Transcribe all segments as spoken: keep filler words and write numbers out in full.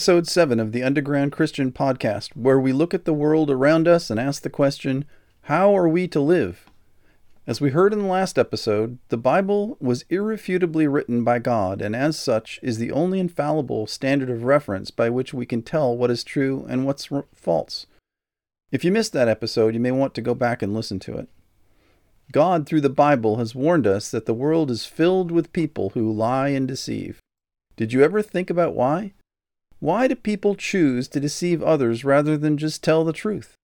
episode seven of the Underground Christian Podcast, where we look at the world around us and ask the question, how are we to live? As we heard in the last episode, the Bible was irrefutably written by God, and as such is the only infallible standard of reference by which we can tell what is true and what's false. If you missed that episode, you may want to go back and listen to it. God, through the Bible, has warned us that the world is filled with people who lie and deceive. Did you ever think about why? Why do people choose to deceive others rather than just tell the truth?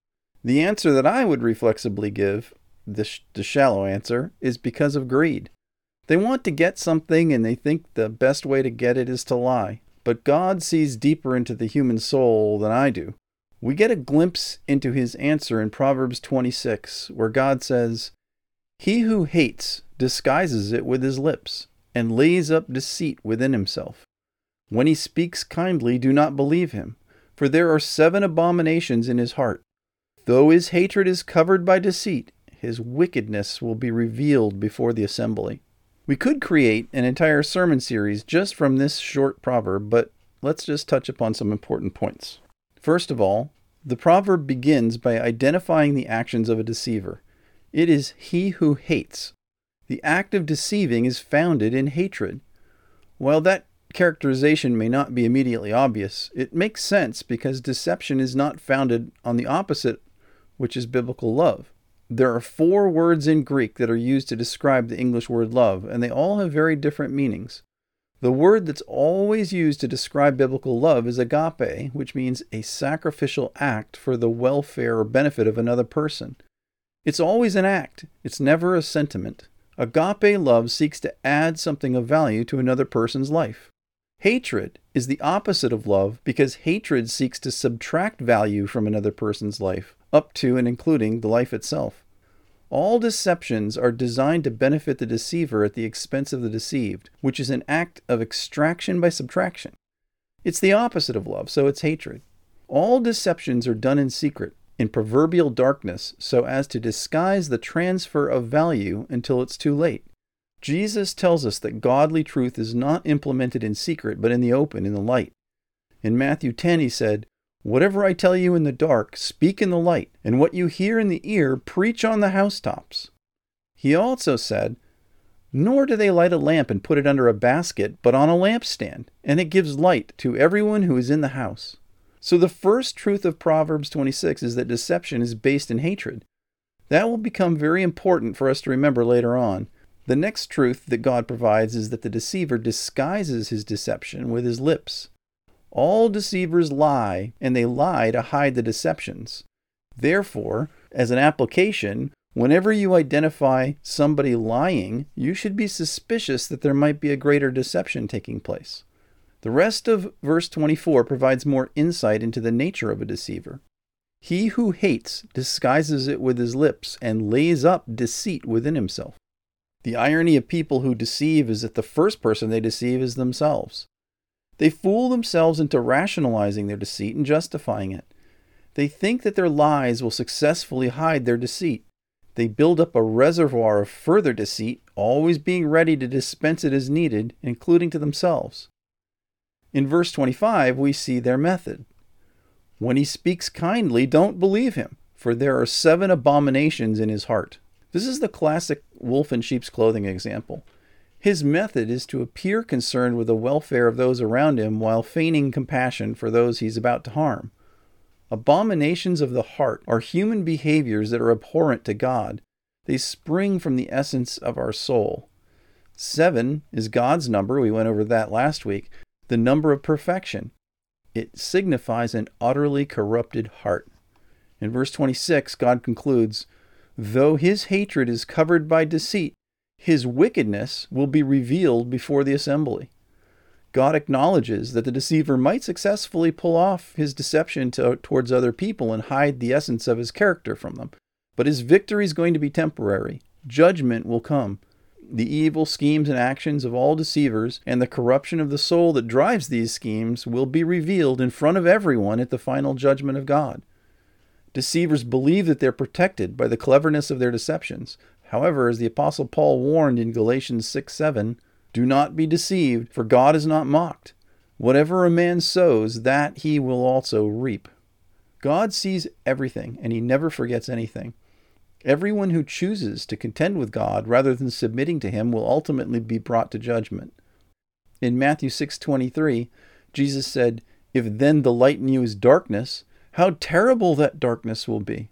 The answer that I would reflexively give, the, sh- the shallow answer, is because of greed. They want to get something and they think the best way to get it is to lie. But God sees deeper into the human soul than I do. We get a glimpse into his answer in Proverbs twenty-six, where God says, "He who hates disguises it with his lips, and lays up deceit within himself. When he speaks kindly, do not believe him, for there are seven abominations in his heart. Though his hatred is covered by deceit, his wickedness will be revealed before the assembly." We could create an entire sermon series just from this short proverb, but let's just touch upon some important points. First of all, the proverb begins by identifying the actions of a deceiver. It is he who hates. The act of deceiving is founded in hatred. While that characterization may not be immediately obvious, it makes sense because deception is not founded on the opposite, which is biblical love. There are four words in Greek that are used to describe the English word love, and they all have very different meanings. The word that's always used to describe biblical love is agape, which means a sacrificial act for the welfare or benefit of another person. It's always an act. It's never a sentiment. Agape love seeks to add something of value to another person's life. Hatred is the opposite of love because hatred seeks to subtract value from another person's life, up to and including the life itself. All deceptions are designed to benefit the deceiver at the expense of the deceived, which is an act of extraction by subtraction. It's the opposite of love, so it's hatred. All deceptions are done in secret, in proverbial darkness, so as to disguise the transfer of value until it's too late. Jesus tells us that godly truth is not implemented in secret, but in the open, in the light. In Matthew ten, he said, "Whatever I tell you in the dark, speak in the light, and what you hear in the ear, preach on the housetops." He also said, "Nor do they light a lamp and put it under a basket, but on a lampstand, and it gives light to everyone who is in the house." So the first truth of Proverbs twenty-six is that deception is based in hatred. That will become very important for us to remember later on. The next truth that God provides is that the deceiver disguises his deception with his lips. All deceivers lie, and they lie to hide the deceptions. Therefore, as an application, whenever you identify somebody lying, you should be suspicious that there might be a greater deception taking place. The rest of verse twenty-four provides more insight into the nature of a deceiver. "He who hates disguises it with his lips and lays up deceit within himself." The irony of people who deceive is that the first person they deceive is themselves. They fool themselves into rationalizing their deceit and justifying it. They think that their lies will successfully hide their deceit. They build up a reservoir of further deceit, always being ready to dispense it as needed, including to themselves. In verse twenty-five, we see their method. "When he speaks kindly, don't believe him, for there are seven abominations in his heart." This is the classic wolf in sheep's clothing example. His method is to appear concerned with the welfare of those around him while feigning compassion for those he's about to harm. Abominations of the heart are human behaviors that are abhorrent to God. They spring from the essence of our soul. Seven is God's number. We went over that last week. The number of perfection. It signifies an utterly corrupted heart. In verse twenty-six, God concludes, "Though his hatred is covered by deceit, his wickedness will be revealed before the assembly." God acknowledges that the deceiver might successfully pull off his deception to, towards other people and hide the essence of his character from them. But his victory is going to be temporary. Judgment will come. The evil schemes and actions of all deceivers and the corruption of the soul that drives these schemes will be revealed in front of everyone at the final judgment of God. Deceivers believe that they're protected by the cleverness of their deceptions. However, as the Apostle Paul warned in Galatians six seven, "Do not be deceived, for God is not mocked. Whatever a man sows, that he will also reap. God sees everything, and he never forgets anything. Everyone who chooses to contend with God rather than submitting to him will ultimately be brought to judgment. In Matthew six twenty-three, Jesus said, "If then the light in you is darkness, how terrible that darkness will be."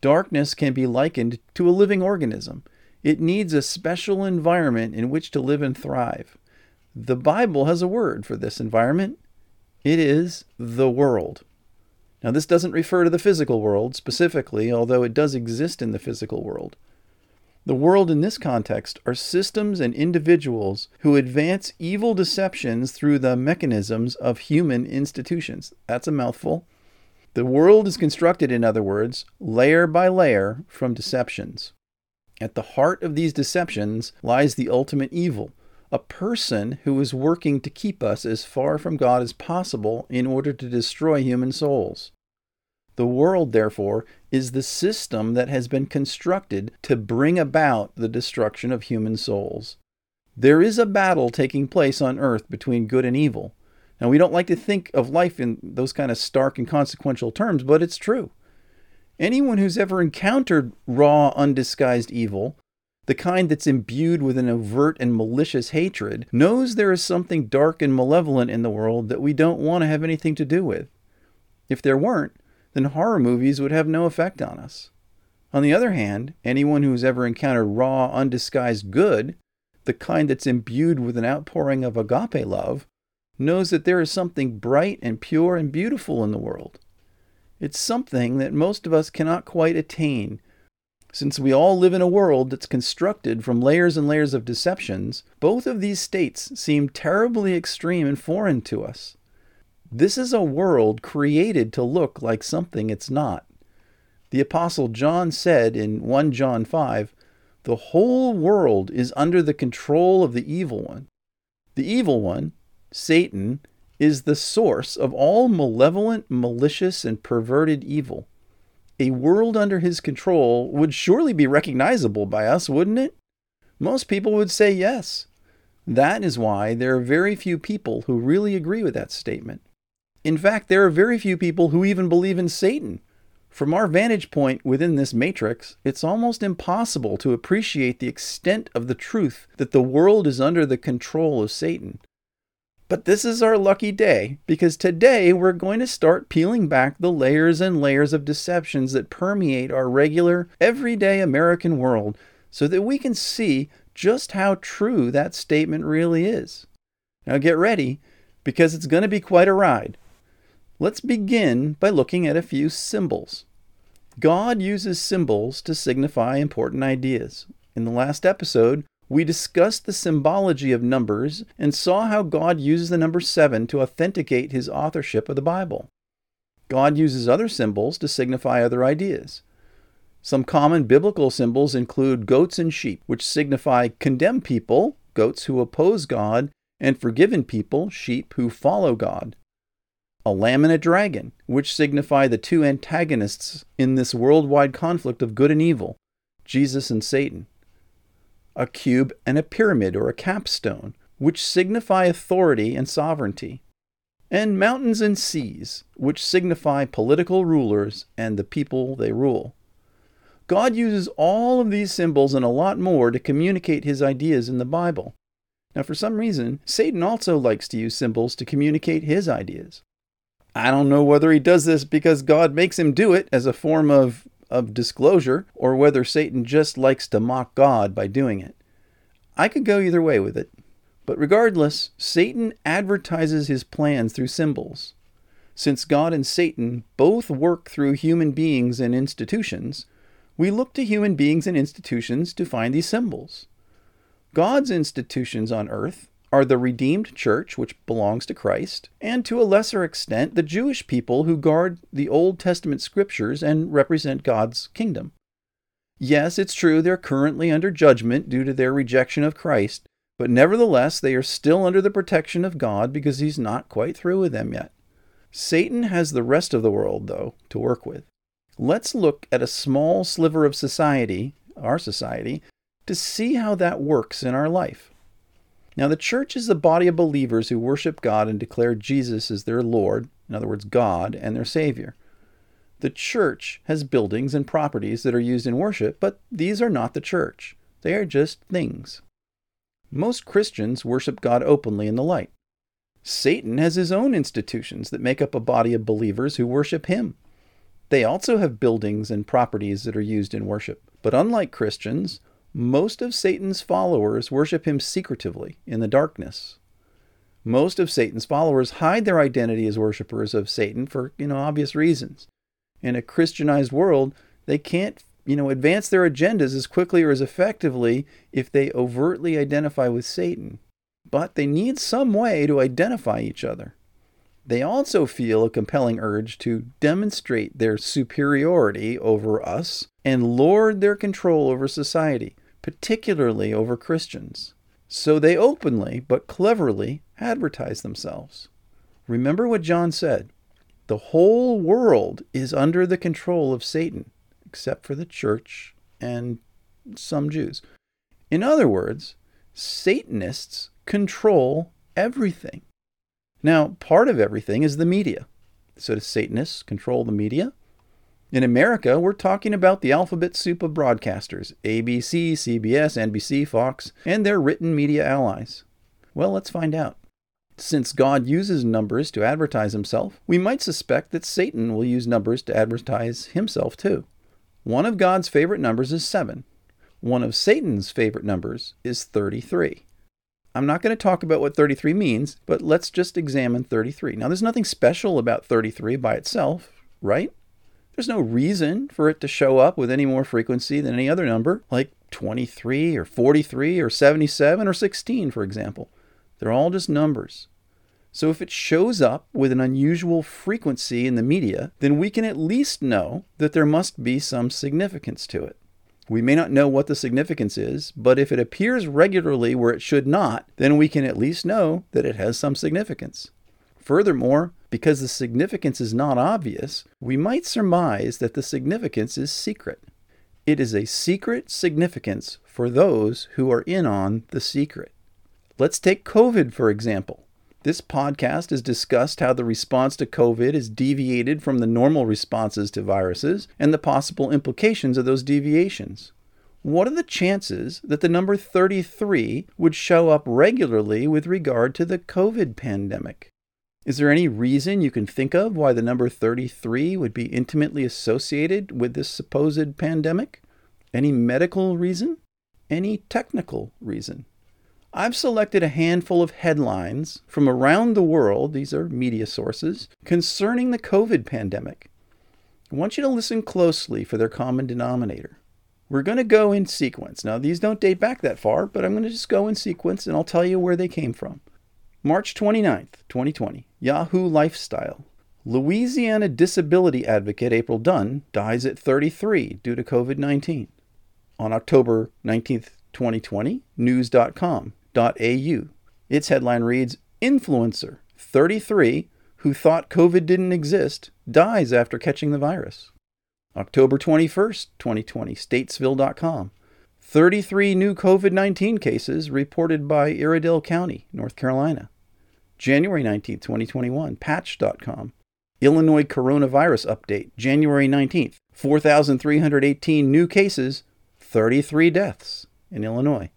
Darkness can be likened to a living organism. It needs a special environment in which to live and thrive. The Bible has a word for this environment. It is the world. Now, this doesn't refer to the physical world specifically, although it does exist in the physical world. The world in this context are systems and individuals who advance evil deceptions through the mechanisms of human institutions. That's a mouthful. The world is constructed, in other words, layer by layer from deceptions. At the heart of these deceptions lies the ultimate evil, a person who is working to keep us as far from God as possible in order to destroy human souls. The world, therefore, is the system that has been constructed to bring about the destruction of human souls. There is a battle taking place on earth between good and evil. Now, we don't like to think of life in those kind of stark and consequential terms, but it's true. Anyone who's ever encountered raw, undisguised evil, the kind that's imbued with an overt and malicious hatred, knows there is something dark and malevolent in the world that we don't want to have anything to do with. If there weren't, then horror movies would have no effect on us. On the other hand, anyone who's ever encountered raw, undisguised good, the kind that's imbued with an outpouring of agape love, knows that there is something bright and pure and beautiful in the world. It's something that most of us cannot quite attain. Since we all live in a world that's constructed from layers and layers of deceptions, both of these states seem terribly extreme and foreign to us. This is a world created to look like something it's not. The Apostle John said in First John five, "The whole world is under the control of the evil one." The evil one, Satan, is the source of all malevolent, malicious, and perverted evil. A world under his control would surely be recognizable by us, wouldn't it? Most people would say yes. That is why there are very few people who really agree with that statement. In fact, there are very few people who even believe in Satan. From our vantage point within this matrix, it's almost impossible to appreciate the extent of the truth that the world is under the control of Satan. But this is our lucky day, because today we're going to start peeling back the layers and layers of deceptions that permeate our regular, everyday American world so that we can see just how true that statement really is. Now get ready, because it's going to be quite a ride. Let's begin by looking at a few symbols. God uses symbols to signify important ideas. In the last episode, we discussed the symbology of numbers and saw how God uses the number seven to authenticate his authorship of the Bible. God uses other symbols to signify other ideas. Some common biblical symbols include goats and sheep, which signify condemned people, goats who oppose God, and forgiven people, sheep who follow God. A lamb and a dragon, which signify the two antagonists in this worldwide conflict of good and evil, Jesus and Satan. A cube and a pyramid or a capstone, which signify authority and sovereignty, and mountains and seas, which signify political rulers and the people they rule. God uses all of these symbols and a lot more to communicate his ideas in the Bible. Now, for some reason, Satan also likes to use symbols to communicate his ideas. I don't know whether he does this because God makes him do it as a form of of disclosure, or whether Satan just likes to mock God by doing it. I could go either way with it. But regardless, Satan advertises his plans through symbols. Since God and Satan both work through human beings and institutions, we look to human beings and institutions to find these symbols. God's institutions on earth are the redeemed church, which belongs to Christ, and to a lesser extent, the Jewish people who guard the Old Testament scriptures and represent God's kingdom. Yes, it's true they're currently under judgment due to their rejection of Christ, but nevertheless, they are still under the protection of God because he's not quite through with them yet. Satan has the rest of the world, though, to work with. Let's look at a small sliver of society, our society, to see how that works in our life. Now the church is the body of believers who worship God and declare Jesus as their Lord, in other words, God, and their Savior. The church has buildings and properties that are used in worship, but these are not the church. They are just things. Most Christians worship God openly in the light. Satan has his own institutions that make up a body of believers who worship him. They also have buildings and properties that are used in worship. But unlike Christians, most of Satan's followers worship him secretively in the darkness. Most of Satan's followers hide their identity as worshipers of Satan for, you know, obvious reasons. In a Christianized world, they can't, you know, advance their agendas as quickly or as effectively if they overtly identify with Satan. But they need some way to identify each other. They also feel a compelling urge to demonstrate their superiority over us and lord their control over society, particularly over Christians. So they openly but cleverly advertise themselves. Remember what John said, the whole world is under the control of Satan, except for the church and some Jews. In other words, Satanists control everything. Now, part of everything is the media. So do Satanists control the media? In America, we're talking about the alphabet soup of broadcasters, A B C, C B S, N B C, Fox, and their written media allies. Well, let's find out. Since God uses numbers to advertise himself, we might suspect that Satan will use numbers to advertise himself too. One of God's favorite numbers is seven. One of Satan's favorite numbers is thirty-three. I'm not going to talk about what thirty-three means, but let's just examine thirty-three. Now, there's nothing special about thirty-three by itself, right? There's no reason for it to show up with any more frequency than any other number, like twenty-three or forty-three or seventy-seven or sixteen, for example. They're all just numbers. So if it shows up with an unusual frequency in the media, then we can at least know that there must be some significance to it. We may not know what the significance is, but if it appears regularly where it should not, then we can at least know that it has some significance. Furthermore, because the significance is not obvious, we might surmise that the significance is secret. It is a secret significance for those who are in on the secret. Let's take COVID, for example. This podcast has discussed how the response to COVID is deviated from the normal responses to viruses and the possible implications of those deviations. What are the chances that the number thirty-three would show up regularly with regard to the COVID pandemic? Is there any reason you can think of why the number thirty-three would be intimately associated with this supposed pandemic? Any medical reason? Any technical reason? I've selected a handful of headlines from around the world, these are media sources, concerning the COVID pandemic. I want you to listen closely for their common denominator. We're going to go in sequence. Now, these don't date back that far, but I'm going to just go in sequence and I'll tell you where they came from. March twenty-ninth, twenty twenty, Yahoo Lifestyle. Louisiana disability advocate April Dunn dies at thirty-three due to COVID nineteen. On October nineteenth, twenty twenty, news dot com. .au. Its headline reads, Influencer, thirty-three, who thought COVID didn't exist, dies after catching the virus. October twenty-first, twenty twenty, Statesville dot com. thirty-three new COVID nineteen cases reported by Iredell County, North Carolina. January nineteenth, twenty twenty-one, Patch dot com. Illinois coronavirus update, January nineteenth, four thousand three hundred eighteen new cases, thirty-three deaths in Illinois.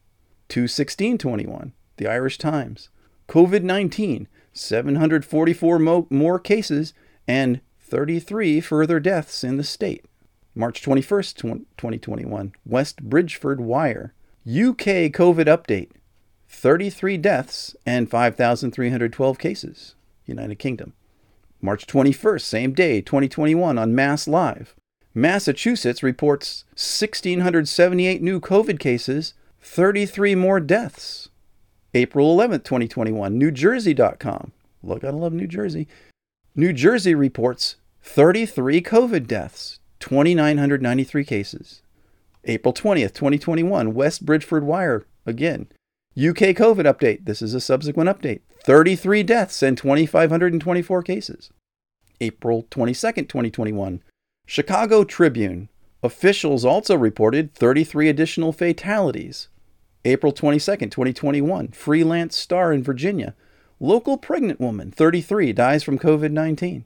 two sixteen twenty-one, The Irish Times. COVID nineteen, seven hundred forty-four mo- more cases and thirty-three further deaths in the state. March twenty-first, twenty twenty-one, West Bridgeford Wire. U K COVID update, thirty-three deaths and five thousand three hundred twelve cases, United Kingdom. March twenty-first, same day, twenty twenty-one, on Mass Live. Massachusetts reports one thousand six hundred seventy-eight new COVID cases, thirty-three more deaths. April eleventh, twenty twenty-one, New Jersey dot com. Look, I love New Jersey. New Jersey reports thirty-three COVID deaths, two thousand nine hundred ninety-three cases. April twentieth, twenty twenty-one, West Bridgeford Wire again. U K COVID update. This is a subsequent update. thirty-three deaths and two thousand five hundred twenty-four cases. April twenty-second, twenty twenty-one, Chicago Tribune. Officials also reported thirty-three additional fatalities. April twenty-second, twenty twenty-one, freelance star in Virginia. Local pregnant woman, thirty-three, dies from COVID nineteen.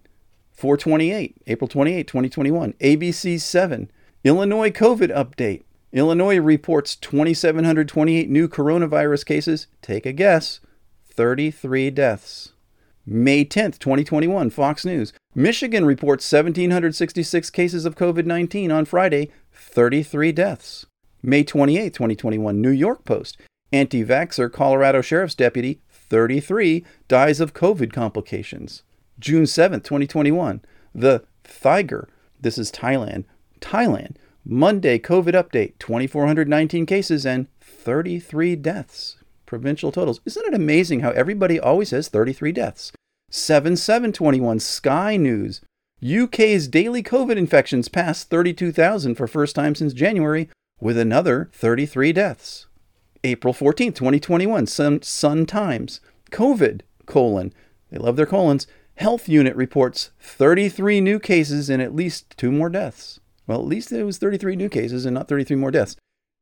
four twenty-eight, April twenty-eighth, twenty twenty-one, A B C seven, Illinois COVID update. Illinois reports two thousand seven hundred twenty-eight new coronavirus cases. Take a guess, thirty-three deaths. May tenth, twenty twenty-one, Fox News. Michigan reports one thousand seven hundred sixty-six cases of COVID nineteen on Friday, thirty-three deaths. May twenty-eighth, twenty twenty-one, New York Post. Anti-vaxxer Colorado Sheriff's Deputy, thirty-three, dies of COVID complications. June seventh, twenty twenty-one, the Thiger, this is Thailand, Thailand, Monday COVID update, two thousand four hundred nineteen cases and thirty-three deaths. Provincial totals. Isn't it amazing how everybody always has thirty-three deaths? seven seven twenty-one, Sky News. U K's daily COVID infections passed thirty-two thousand for first time since January, with another thirty-three deaths. April fourteenth, twenty twenty-one, Sun, Sun Times. COVID, colon, they love their colons, health unit reports thirty-three new cases and at least two more deaths. Well, at least it was thirty-three new cases and not thirty-three more deaths.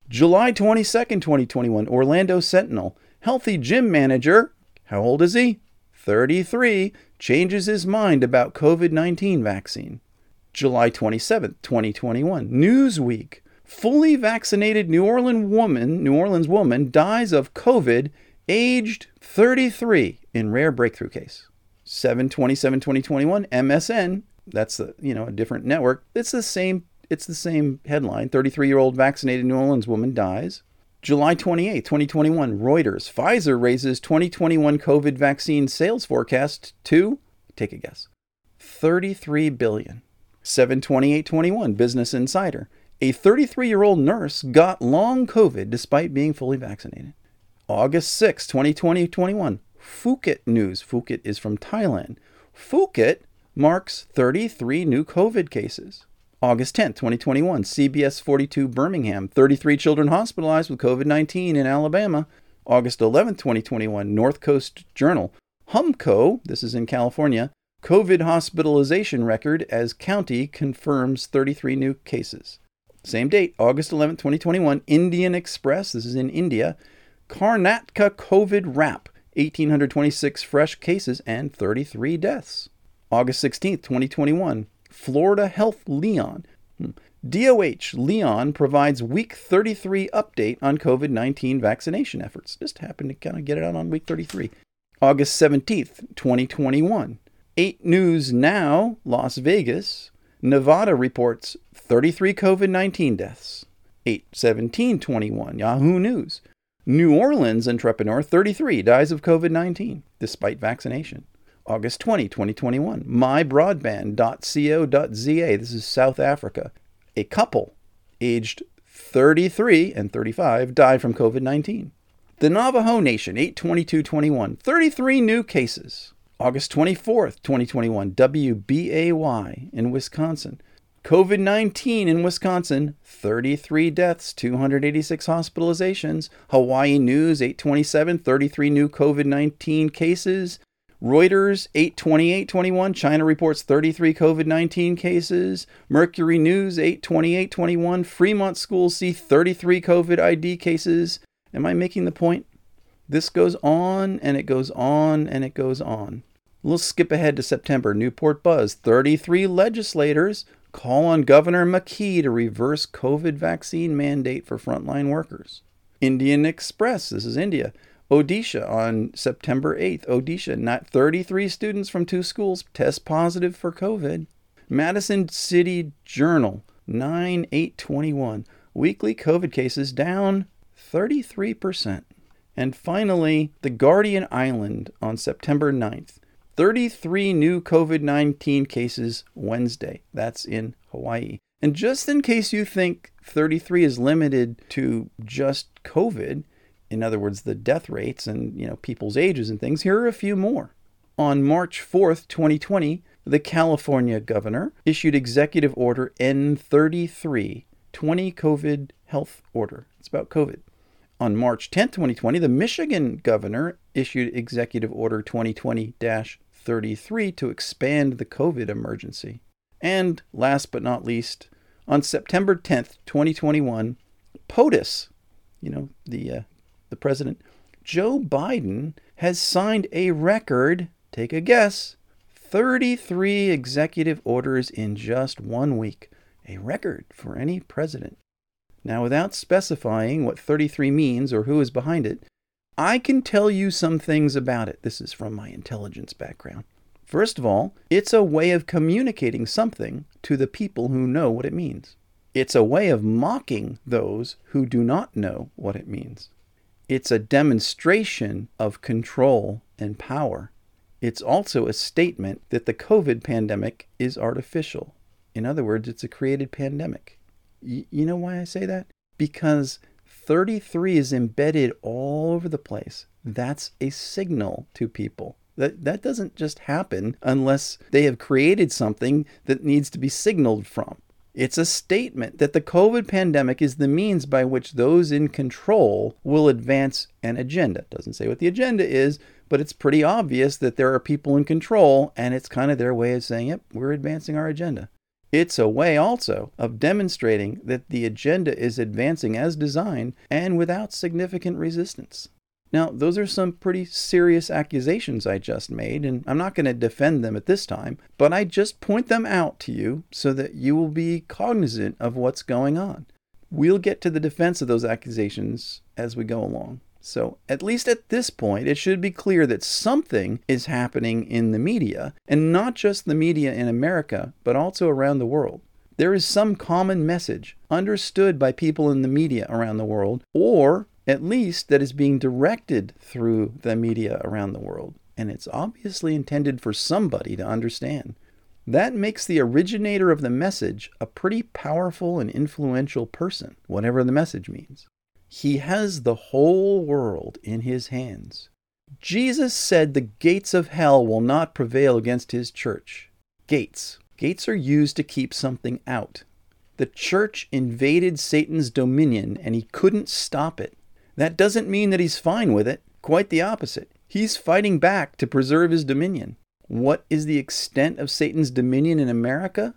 July twenty-second, twenty twenty-one, Orlando Sentinel. Healthy gym manager, how old is he? thirty-three, changes his mind about COVID nineteen vaccine. July twenty-seventh, twenty twenty-one, Newsweek. Fully vaccinated New Orleans woman, New Orleans woman dies of COVID, aged thirty-three, in rare breakthrough case. seven twenty-seven, twenty twenty-one, M S N, that's the, you know, a different network. It's the same, it's the same headline. thirty-three-year-old vaccinated New Orleans woman dies. July twenty-eighth, twenty twenty-one, Reuters. Pfizer raises twenty twenty-one COVID vaccine sales forecast to, take a guess, thirty-three billion dollars. seven twenty-eight, twenty-one, Business Insider. A thirty-three-year-old nurse got long COVID despite being fully vaccinated. August sixth, twenty twenty-one, Phuket News. Phuket is from Thailand. Phuket marks thirty-three new COVID cases. August tenth, twenty twenty-one, C B S forty-two Birmingham. thirty-three children hospitalized with COVID nineteen in Alabama. August eleventh, twenty twenty-one, North Coast Journal. Humco, this is in California, COVID hospitalization record as county confirms thirty-three new cases. Same date, August eleventh, twenty twenty-one, Indian Express, this is in India, Karnataka COVID wrap, one thousand eight hundred twenty-six fresh cases and thirty-three deaths. August sixteenth, twenty twenty-one, Florida Health Leon. Hmm. D O H Leon provides week thirty-three update on COVID nineteen vaccination efforts. Just happened to kind of get it out on week thirty-three. August seventeenth, twenty twenty-one, eight News Now, Las Vegas, Nevada reports thirty-three COVID nineteen deaths. eight seventeen twenty-one, Yahoo News. New Orleans entrepreneur thirty-three dies of COVID nineteen despite vaccination. August twentieth, twenty twenty-one, my broadband dot co dot z a, this is South Africa. A couple aged thirty-three and thirty-five die from COVID nineteen. The Navajo Nation, eight twenty-two twenty-one, thirty-three new cases. August twenty-fourth, twenty twenty-one, W B A Y in Wisconsin. COVID nineteen in Wisconsin, thirty-three deaths, two hundred eighty-six hospitalizations. Hawaii News, eight twenty-seven, thirty-three new COVID nineteen cases. Reuters, eight twenty-eight twenty-one, China reports thirty-three COVID nineteen cases. Mercury News, eight twenty-eight twenty-one, Fremont schools see thirty-three COVID I D cases. Am I making the point? This goes on and it goes on and it goes on. We'll skip ahead to September. Newport Buzz, thirty-three legislators call on Governor McKee to reverse COVID vaccine mandate for frontline workers. Indian Express, this is India. Odisha on September eighth. Odisha, not thirty-three students from two schools test positive for COVID. Madison City Journal, nine eight twenty-one. Weekly COVID cases down thirty-three percent. And finally, the Guardian Island on September ninth. thirty-three new COVID nineteen cases Wednesday. That's in Hawaii. And just in case you think thirty-three is limited to just COVID, in other words, the death rates and, you know, people's ages and things, here are a few more. On March fourth, twenty twenty, the California governor issued Executive Order N thirty-three, twenty COVID health order. It's about COVID. On March tenth, twenty twenty, the Michigan governor issued Executive Order twenty twenty dash thirty-three to expand the COVID emergency. And last but not least, on September tenth, twenty twenty-one, POTUS, you know, the uh, the president, Joe Biden has signed a record, take a guess, thirty-three executive orders in just one week. A record for any president. Now, without specifying what thirty-three means or who is behind it, I can tell you some things about it. This is from my intelligence background. First of all, it's a way of communicating something to the people who know what it means. It's a way of mocking those who do not know what it means. It's a demonstration of control and power. It's also a statement that the COVID pandemic is artificial. In other words, it's a created pandemic. Y- you know why I say that? Because thirty-three is embedded all over the place. That's a signal to people. That that doesn't just happen unless they have created something that needs to be signaled from. It's a statement that the COVID pandemic is the means by which those in control will advance an agenda. It doesn't say what the agenda is, but it's pretty obvious that there are people in control, and it's kind of their way of saying, yep, we're advancing our agenda. It's a way also of demonstrating that the agenda is advancing as designed and without significant resistance. Now, those are some pretty serious accusations I just made, and I'm not going to defend them at this time, but I just point them out to you so that you will be cognizant of what's going on. We'll get to the defense of those accusations as we go along. So, at least at this point, it should be clear that something is happening in the media, and not just the media in America, but also around the world. There is some common message understood by people in the media around the world, or at least that is being directed through the media around the world, and it's obviously intended for somebody to understand. That makes the originator of the message a pretty powerful and influential person, whatever the message means. He has the whole world in his hands. Jesus said the gates of hell will not prevail against his church. Gates. Gates are used to keep something out. The church invaded Satan's dominion, and he couldn't stop it. That doesn't mean that he's fine with it. Quite the opposite. He's fighting back to preserve his dominion. What is the extent of Satan's dominion in America?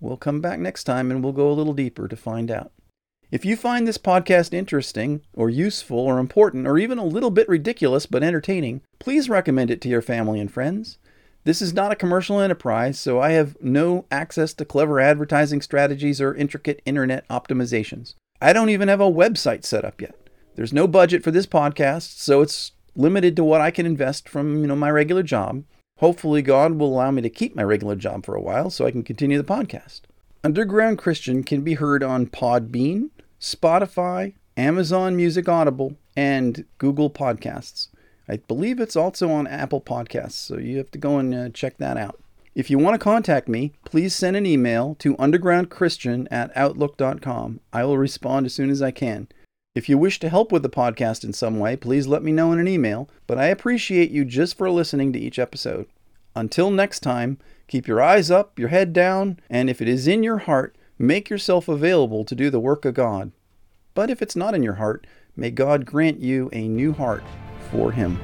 We'll come back next time and we'll go a little deeper to find out. If you find this podcast interesting or useful or important or even a little bit ridiculous but entertaining, please recommend it to your family and friends. This is not a commercial enterprise, so I have no access to clever advertising strategies or intricate internet optimizations. I don't even have a website set up yet. There's no budget for this podcast, so it's limited to what I can invest from, you know, my regular job. Hopefully God will allow me to keep my regular job for a while so I can continue the podcast. Underground Christian can be heard on Podbean, Spotify, Amazon Music Audible, and Google Podcasts. I believe it's also on Apple Podcasts, so you have to go and uh, check that out. If you want to contact me, please send an email to underground christian at outlook dot com. I will respond as soon as I can. If you wish to help with the podcast in some way, please let me know in an email, but I appreciate you just for listening to each episode. Until next time, keep your eyes up, your head down, and if it is in your heart, make yourself available to do the work of God. But if it's not in your heart, may God grant you a new heart for Him.